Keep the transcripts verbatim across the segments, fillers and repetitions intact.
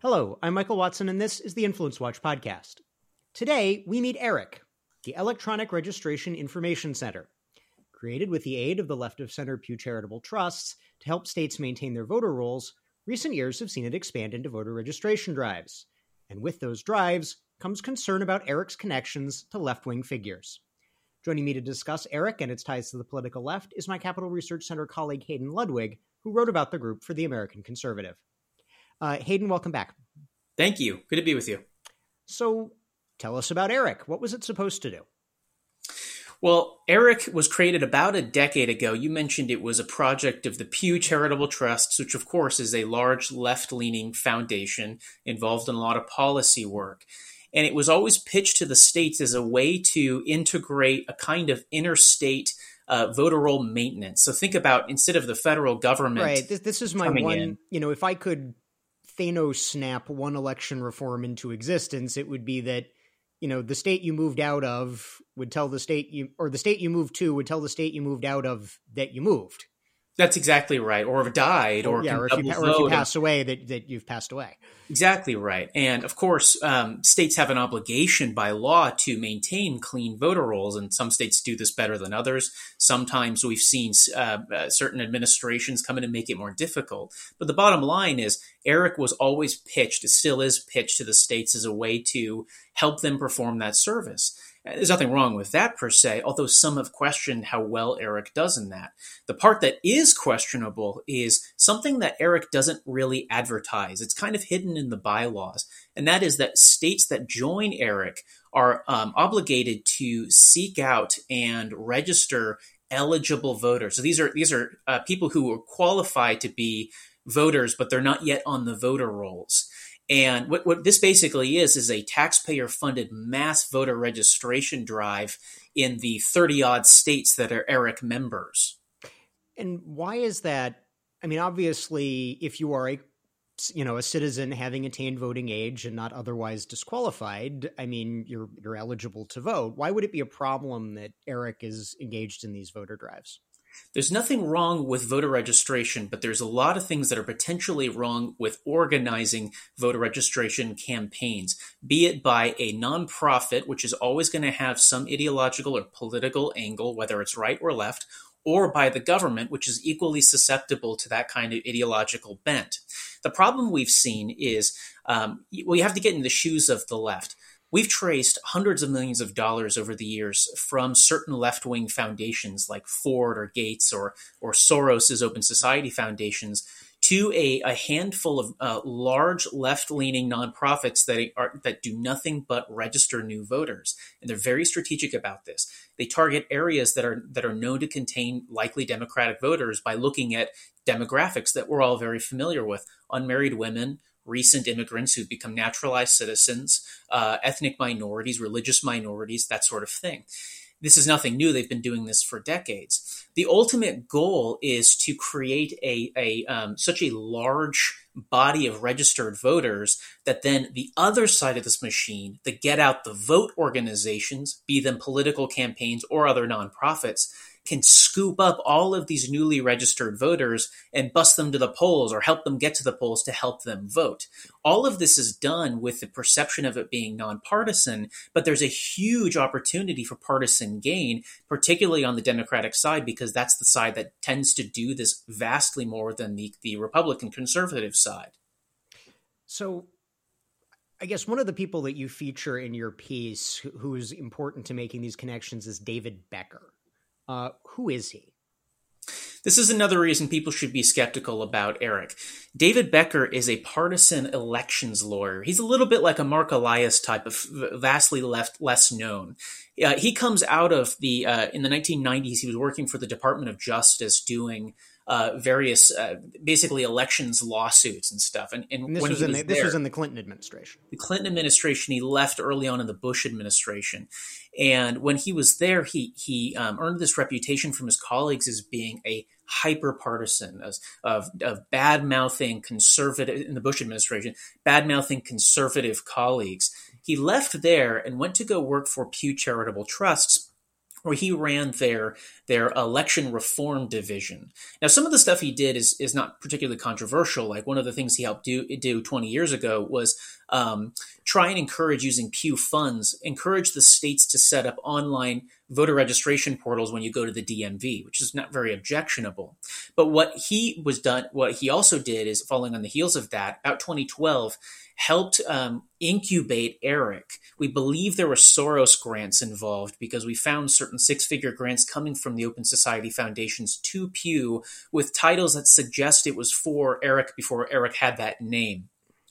Hello, I'm Michael Watson, and this is the Influence Watch podcast. Today, we meet ERIC, the Electronic Registration Information Center, created with the aid of the left of center Pew Charitable Trusts to help states maintain their voter rolls. Recent years have seen it expand into voter registration drives. And with those drives comes concern about ERIC's connections to left-wing figures. Joining me to discuss ERIC and its ties to the political left is my Capital Research Center colleague Hayden Ludwig, who wrote about the group for the American Conservative. Uh, Hayden, welcome back. Thank you. Good to be with you. So tell us about ERIC. What was it supposed to do? Well, ERIC was created about a decade ago. You mentioned it was a project of the Pew Charitable Trusts, which, of course, is a large left-leaning foundation involved in a lot of policy work. And it was always pitched to the states as a way to integrate a kind of interstate uh, voter roll maintenance. So think about, instead of the federal government coming in. Right. This, this is my one, in, you know, if I could Thanos snap one election reform into existence, it would be that, you know, the state you moved out of would tell the state you, or the state you moved to would tell the state you moved out of that you moved. That's exactly right. Or have died or, yeah, or, if, you, or if you pass away that, that you've passed away. Exactly right. And of course, um, states have an obligation by law to maintain clean voter rolls. And some states do this better than others. Sometimes we've seen uh, uh, certain administrations come in and make it more difficult. But the bottom line is ERIC was always pitched, it still is pitched to the states as a way to help them perform that service. There's nothing wrong with that per se, although some have questioned how well ERIC does in that. The part that is questionable is something that ERIC doesn't really advertise. It's kind of hidden in the bylaws, and that is that states that join ERIC are um, obligated to seek out and register eligible voters. So these are these are uh, people who are qualified to be voters, but they're not yet on the voter rolls. And what, what this basically is, is a taxpayer-funded mass voter registration drive in the thirty-odd states that are ERIC members. And why is that? I mean, obviously, if you are a, you know, a citizen having attained voting age and not otherwise disqualified, I mean, you're you're eligible to vote. Why would it be a problem that ERIC is engaged in these voter drives? There's nothing wrong with voter registration, but there's a lot of things that are potentially wrong with organizing voter registration campaigns, be it by a nonprofit, which is always going to have some ideological or political angle, whether it's right or left, or by the government, which is equally susceptible to that kind of ideological bent. The problem we've seen is um, we have to get in the shoes of the left. We've traced hundreds of millions of dollars over the years from certain left-wing foundations like Ford or Gates or or Soros' Open Society Foundations to a, a handful of uh, large left-leaning nonprofits that are that do nothing but register new voters, and they're very strategic about this. They target areas that are that are known to contain likely Democratic voters by looking at demographics that we're all very familiar with: unmarried women, recent immigrants who've become naturalized citizens, uh, ethnic minorities, religious minorities, that sort of thing. This is nothing new. They've been doing this for decades. The ultimate goal is to create a, a um, such a large body of registered voters that then the other side of this machine, the get out the vote organizations, be them political campaigns or other nonprofits, can scoop up all of these newly registered voters and bust them to the polls or help them get to the polls to help them vote. All of this is done with the perception of it being nonpartisan, but there's a huge opportunity for partisan gain, particularly on the Democratic side, because that's the side that tends to do this vastly more than the, the Republican conservative side. So I guess one of the people that you feature in your piece who is important to making these connections is David Becker. Uh, who is he? This is another reason people should be skeptical about ERIC. David Becker is a partisan elections lawyer. He's a little bit like a Mark Elias type, of vastly left, less known. Uh, he comes out of the, uh, in the nineteen nineties, he was working for the Department of Justice doing uh, various, uh, basically elections lawsuits and stuff. And, and, and this, when was, he was, in the, this there, was in the Clinton administration. The Clinton administration, he left early on in the Bush administration. And when he was there, he, he um, earned this reputation from his colleagues as being a hyper-partisan, as, of, of bad-mouthing conservative, in the Bush administration, bad-mouthing conservative colleagues. He left there and went to go work for Pew Charitable Trusts, where he ran their their election reform division. Now, some of the stuff he did is is not particularly controversial. Like, one of the things he helped do do twenty years ago was um, try and encourage using Pew funds, encourage the states to set up online voter registration portals when you go to the D M V, which is not very objectionable. But what he was done, what he also did is, following on the heels of that, about twenty twelve, helped um, incubate ERIC. We believe there were Soros grants involved because we found certain six-figure grants coming from the Open Society Foundations to Pew with titles that suggest it was for ERIC before ERIC had that name.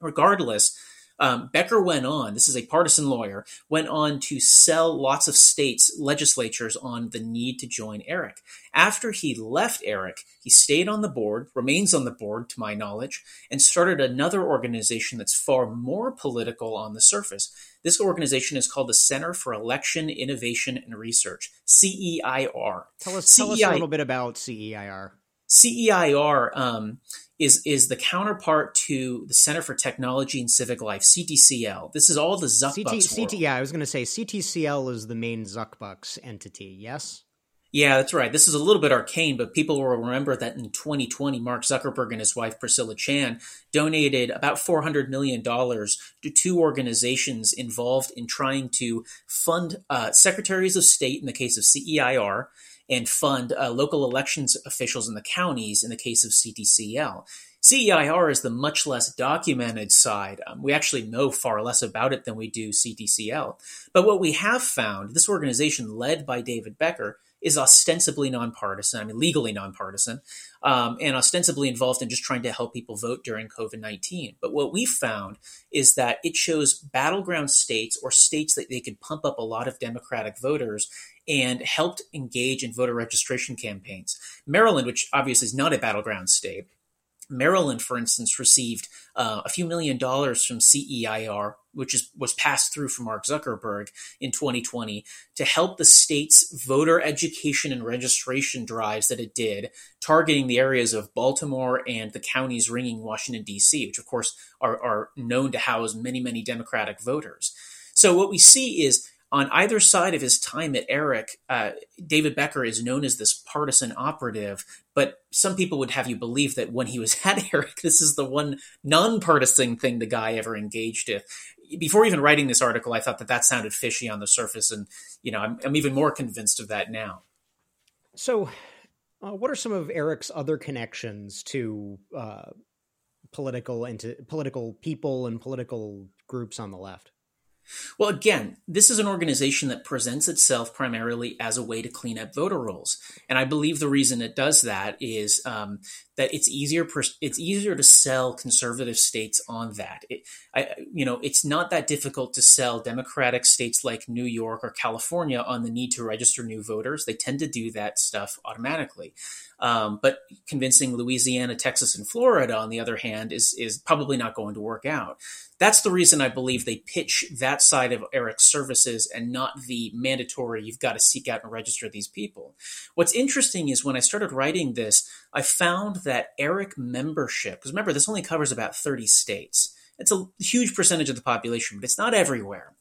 Regardless, Um, Becker went on, this is a partisan lawyer, went on to sell lots of states' legislatures on the need to join ERIC. After he left ERIC, he stayed on the board, remains on the board, to my knowledge, and started another organization that's far more political on the surface. This organization is called the Center for Election Innovation and Research, C E I R. Tell us, tell us a little bit about C E I R. C E I R um, is is the counterpart to the Center for Technology and Civic Life, C T C L. This is all the Zuckbucks world. Yeah, I was going to say C T C L is the main Zuckbucks entity, yes? Yeah, that's right. This is a little bit arcane, but people will remember that in twenty twenty, Mark Zuckerberg and his wife, Priscilla Chan, donated about four hundred million dollars to two organizations involved in trying to fund uh, secretaries of state, in the case of C E I R, and fund uh, local elections officials in the counties, in the case of C T C L. C E I R is the much less documented side. Um, we actually know far less about it than we do C T C L. But what we have found, this organization led by David Becker, is ostensibly nonpartisan, I mean legally nonpartisan, um, and ostensibly involved in just trying to help people vote during COVID nineteen. But what we found is that it shows battleground states, or states that they could pump up a lot of Democratic voters, and helped engage in voter registration campaigns. Maryland, which obviously is not a battleground state, Maryland, for instance, received uh, a few million dollars from C E I R, which is was passed through from Mark Zuckerberg in twenty twenty to help the state's voter education and registration drives that it did, targeting the areas of Baltimore and the counties ringing Washington, D C, which, of course, are, are known to house many, many Democratic voters. So what we see is, on either side of his time at ERIC, uh, David Becker is known as this partisan operative, but some people would have you believe that when he was at ERIC, this is the one nonpartisan thing the guy ever engaged in. Before even writing this article, I thought that that sounded fishy on the surface, and you know, I'm, I'm even more convinced of that now. So uh, what are some of ERIC's other connections to uh, political and to political people and political groups on the left? Well, again, this is an organization that presents itself primarily as a way to clean up voter rolls. And I believe the reason it does that is um, that it's easier pers- it's easier to sell conservative states on that. It, I, you know, it's not that difficult to sell Democratic states like New York or California on the need to register new voters. They tend to do that stuff automatically. Um, but convincing Louisiana, Texas, and Florida, on the other hand, is is probably not going to work out. That's the reason I believe they pitch that side of ERIC's services and not the mandatory, you've got to seek out and register these people. What's interesting is when I started writing this, I found that ERIC membership, because remember, this only covers about thirty states. It's a huge percentage of the population, but it's not everywhere.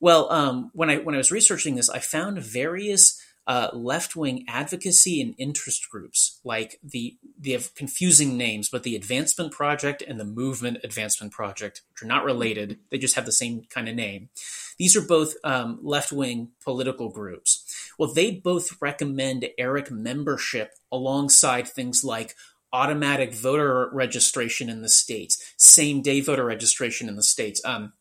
Well, um, when I when I was researching this, I found various Uh, left-wing advocacy and interest groups, like the, they have confusing names, but the Advancement Project and the Movement Advancement Project, which are not related. They just have the same kind of name. These are both um, left-wing political groups. Well, they both recommend ERIC membership alongside things like automatic voter registration in the states, same-day voter registration in the states, um,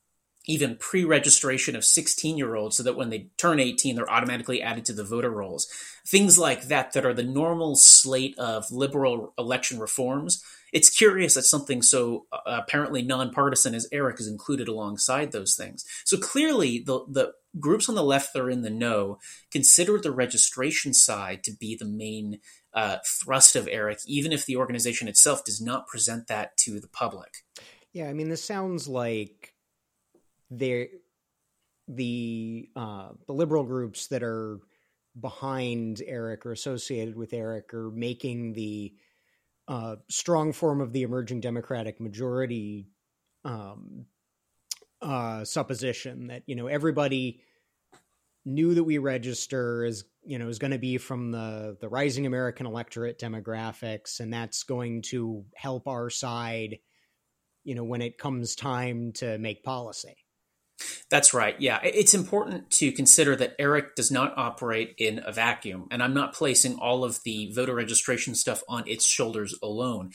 even pre-registration of sixteen-year-olds so that when they turn eighteen, they're automatically added to the voter rolls. Things like that that are the normal slate of liberal election reforms. It's curious that something so apparently nonpartisan as ERIC is included alongside those things. So clearly, the the groups on the left that are in the know consider the registration side to be the main uh, thrust of ERIC, even if the organization itself does not present that to the public. Yeah, I mean, this sounds like they're the uh, the liberal groups that are behind ERIC or associated with ERIC are making the uh, strong form of the emerging democratic majority um, uh, supposition that, you know, everybody knew that we register is, you know, is going to be from the, the rising American electorate demographics, and that's going to help our side, you know, when it comes time to make policy. That's right. Yeah. It's important to consider that ERIC does not operate in a vacuum, and I'm not placing all of the voter registration stuff on its shoulders alone.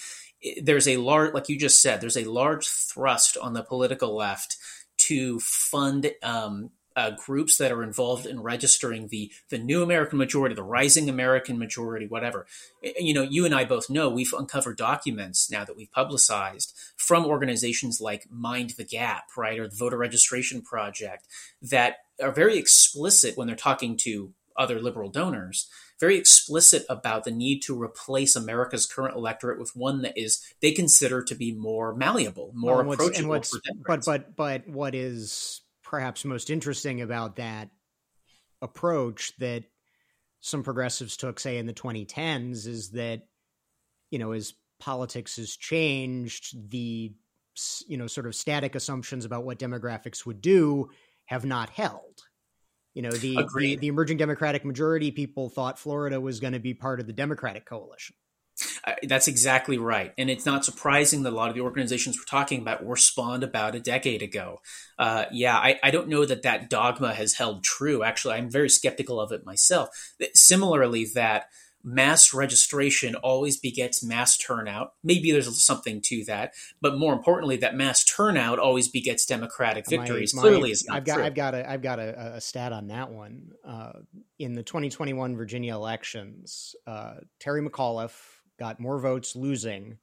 There's a large, like you just said, there's a large thrust on the political left to fund um, uh, groups that are involved in registering the the new American majority, the rising American majority, whatever. You know, you and I both know we've uncovered documents now that we've publicized from organizations like Mind the Gap, right, or the Voter Registration Project, that are very explicit when they're talking to other liberal donors, very explicit about the need to replace America's current electorate with one that is they consider to be more malleable, more well, and what's, approachable. And what's, for Democrats. But but but what is perhaps most interesting about that approach that some progressives took, say, in the twenty tens is that, you know, as politics has changed, the, you know, sort of static assumptions about what demographics would do have not held. You know, the, the, the emerging Democratic majority people thought Florida was going to be part of the Democratic coalition. Uh, that's exactly right. And it's not surprising that a lot of the organizations we're talking about were spawned about a decade ago. Uh, yeah, I, I don't know that that dogma has held true. Actually, I'm very skeptical of it myself. Similarly, that mass registration always begets mass turnout. Maybe there's something to that, but more importantly, that mass turnout always begets democratic victories. My, my, Clearly, it's not I've got, true. I've got a, I've got a, a stat on that one. Uh, in the twenty twenty-one Virginia elections, uh, Terry McAuliffe got more votes losing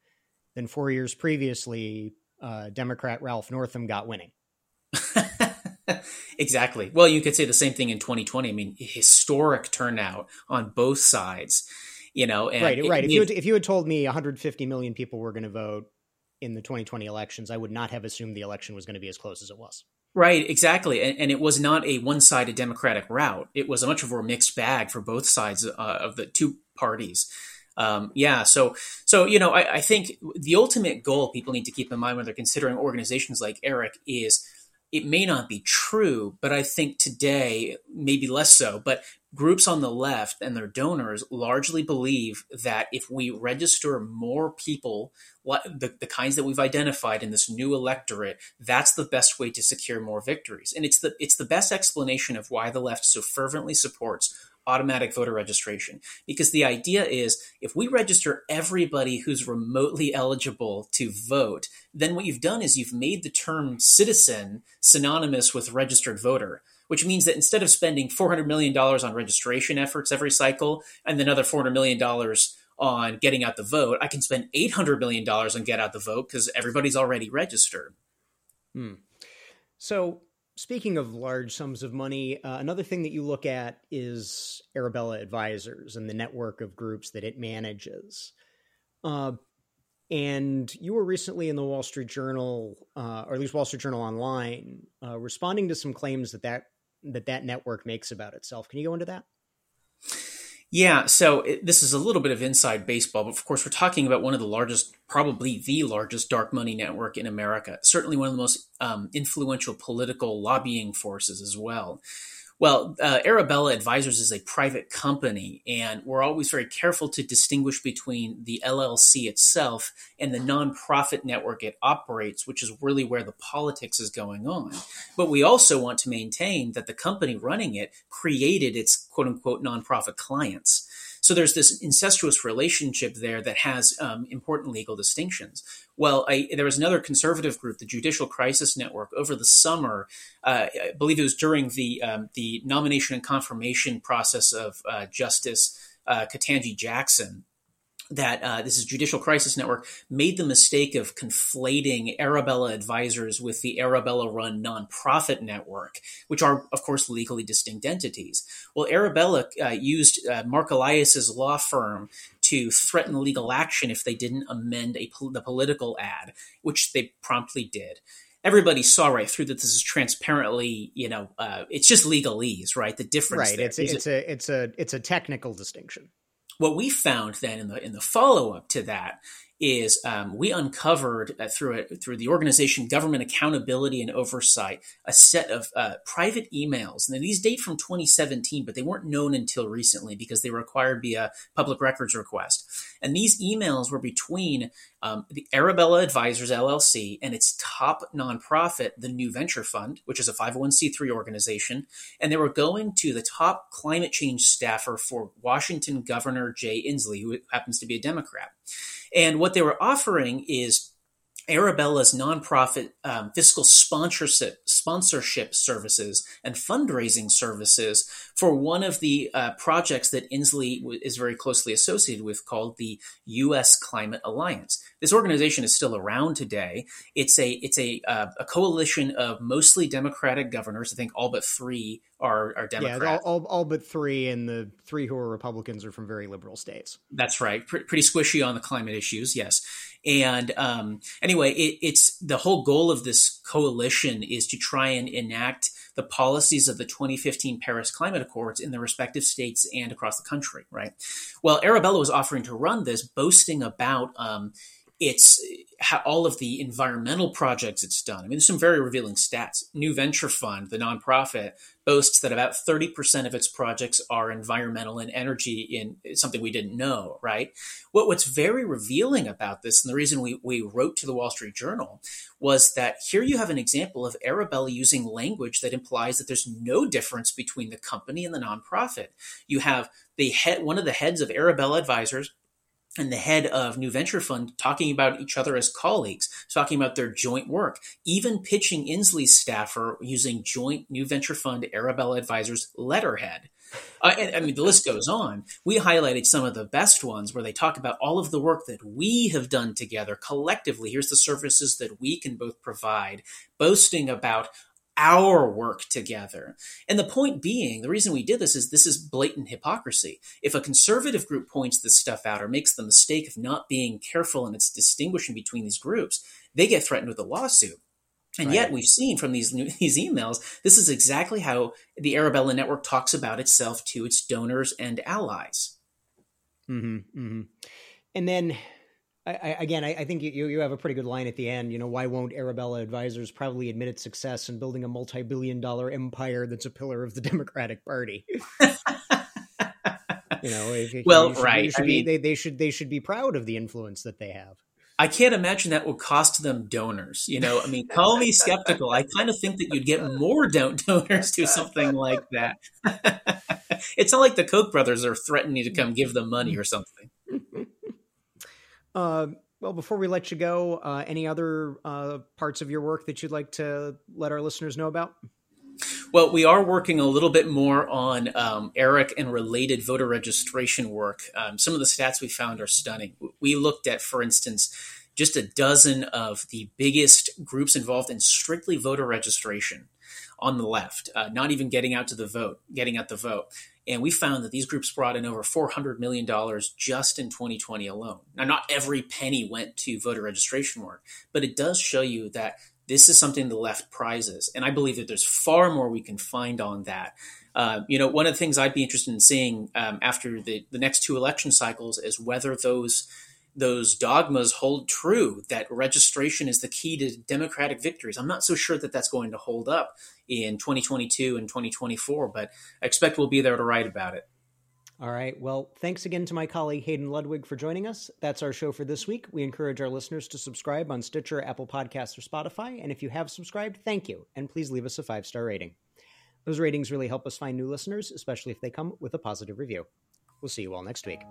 than four years previously. Uh, Democrat Ralph Northam got winning. Exactly. Well, you could say the same thing in twenty twenty. I mean, historic turnout on both sides, you know. And right, right. It, if, you had, if you had told me one hundred fifty million people were going to vote in the twenty twenty elections, I would not have assumed the election was going to be as close as it was. Right, exactly. And, and it was not a one-sided Democratic rout. It was a much more mixed bag for both sides uh, of the two parties. Um, yeah. So, so, you know, I, I think the ultimate goal people need to keep in mind when they're considering organizations like ERIC is it may not be true, but I think today, maybe less so, but groups on the left and their donors largely believe that if we register more people, the, the kinds that we've identified in this new electorate, that's the best way to secure more victories. And it's the, it's the best explanation of why the left so fervently supports automatic voter registration, because the idea is if we register everybody who's remotely eligible to vote, then what you've done is you've made the term citizen synonymous with registered voter, which means that instead of spending four hundred million dollars on registration efforts every cycle and another four hundred million dollars on getting out the vote, I can spend eight hundred million dollars on get out the vote because everybody's already registered. Hmm. So speaking of large sums of money, uh, another thing that you look at is Arabella Advisors and the network of groups that it manages. Uh, and you were recently in the Wall Street Journal, uh, or at least Wall Street Journal Online, uh, responding to some claims that that, that that network makes about itself. Can you go into that? Yeah, so it, this is a little bit of inside baseball, but of course we're talking about one of the largest, probably the largest dark money network in America, certainly one of the most um, influential political lobbying forces as well. Well, uh, Arabella Advisors is a private company, and we're always very careful to distinguish between the L L C itself and the nonprofit network it operates, which is really where the politics is going on. But we also want to maintain that the company running it created its quote-unquote nonprofit clients. So there's this incestuous relationship there that has um, important legal distinctions. Well, I, there was another conservative group, the Judicial Crisis Network, over the summer. Uh, I believe it was during the um, the nomination and confirmation process of uh, Justice uh, Ketanji Jackson. that uh, this is Judicial Crisis Network, made the mistake of conflating Arabella Advisors with the Arabella-run nonprofit network, which are, of course, legally distinct entities. Well, Arabella uh, used uh, Mark Elias's law firm to threaten legal action if they didn't amend a pol- the political ad, which they promptly did. Everybody saw right through that. This is transparently, you know, uh, it's just legalese, right? The difference, right? There it's, it's a it's a it's a technical distinction. What we found then in the in the follow-up to that is um, we uncovered uh, through a, through the organization Government Accountability and Oversight a set of uh, private emails. And these date from twenty seventeen, but they weren't known until recently because they were acquired via public records request. And these emails were between um, the Arabella Advisors, L L C, and its top nonprofit, the New Venture Fund, which is a five oh one c three organization. And they were going to the top climate change staffer for Washington Governor Jay Inslee, who happens to be a Democrat. And what they were offering is Arabella's nonprofit um, fiscal sponsorship sponsorship services and fundraising services for one of the uh, projects that Inslee w- is very closely associated with, called the U S Climate Alliance. This organization is still around today. It's a it's a uh, a coalition of mostly Democratic governors. I think all but three are are Democrats. Yeah, all, all, all but three, and the three who are Republicans are from very liberal states. That's right. P- pretty squishy on the climate issues. Yes. And um, anyway, it, it's the whole goal of this coalition is to try and enact the policies of the twenty fifteen Paris Climate Accords in their respective states and across the country, right? Well, Arabella was offering to run this, boasting about um, its how, all of the environmental projects it's done. I mean, there's some very revealing stats. New Venture Fund, the nonprofit, boasts that about thirty percent of its projects are environmental and energy, in something we didn't know, right? What, what's very revealing about this, and the reason we, we wrote to the Wall Street Journal, was that here you have an example of Arabella using language that implies that there's no difference between the company and the nonprofit. You have the head, one of the heads of Arabella Advisors, and the head of New Venture Fund talking about each other as colleagues, talking about their joint work, even pitching Inslee's staffer using joint New Venture Fund Arabella Advisors letterhead. Uh, and, I mean, the list goes on. We highlighted some of the best ones where they talk about all of the work that we have done together collectively. Here's the services that we can both provide, boasting about our work together. And the point being, the reason we did this is this is blatant hypocrisy. If a conservative group points this stuff out or makes the mistake of not being careful in its distinguishing between these groups, they get threatened with a lawsuit. And right. Yet we've seen from these new, these emails, this is exactly how the Arabella Network talks about itself to its donors and allies. Mm-hmm, mm-hmm. And then I, again, I, I think you you have a pretty good line at the end. You know, why won't Arabella Advisors probably admit its success in building a multi-billion dollar empire that's a pillar of the Democratic Party? You know, if, if, well, you should, right. You should I be, mean, they, they should they should be proud of the influence that they have. I can't imagine that will cost them donors. You know, I mean, call me skeptical. I kind of think that you'd get more don- donors to something like that. It's not like the Koch brothers are threatening to come give them money or something. Uh, well, before we let you go, uh, any other uh, parts of your work that you'd like to let our listeners know about? Well, we are working a little bit more on um, ERIC and related voter registration work. Um, some of the stats we found are stunning. We looked at, for instance, just a dozen of the biggest groups involved in strictly voter registration on the left, uh, not even getting out to the vote, getting out the vote. And we found that these groups brought in over four hundred million dollars just in twenty twenty alone. Now, not every penny went to voter registration work, but it does show you that this is something the left prizes. And I believe that there's far more we can find on that. Uh, you know, one of the things I'd be interested in seeing um, after the, the next two election cycles is whether those those dogmas hold true, that registration is the key to Democratic victories. I'm not so sure that that's going to hold up in twenty twenty-two and twenty twenty-four, but I expect we'll be there to write about it. All right. Well, thanks again to my colleague Hayden Ludwig for joining us. That's our show for this week. We encourage our listeners to subscribe on Stitcher, Apple Podcasts, or Spotify. And if you have subscribed, thank you. And please leave us a five-star rating. Those ratings really help us find new listeners, especially if they come with a positive review. We'll see you all next week.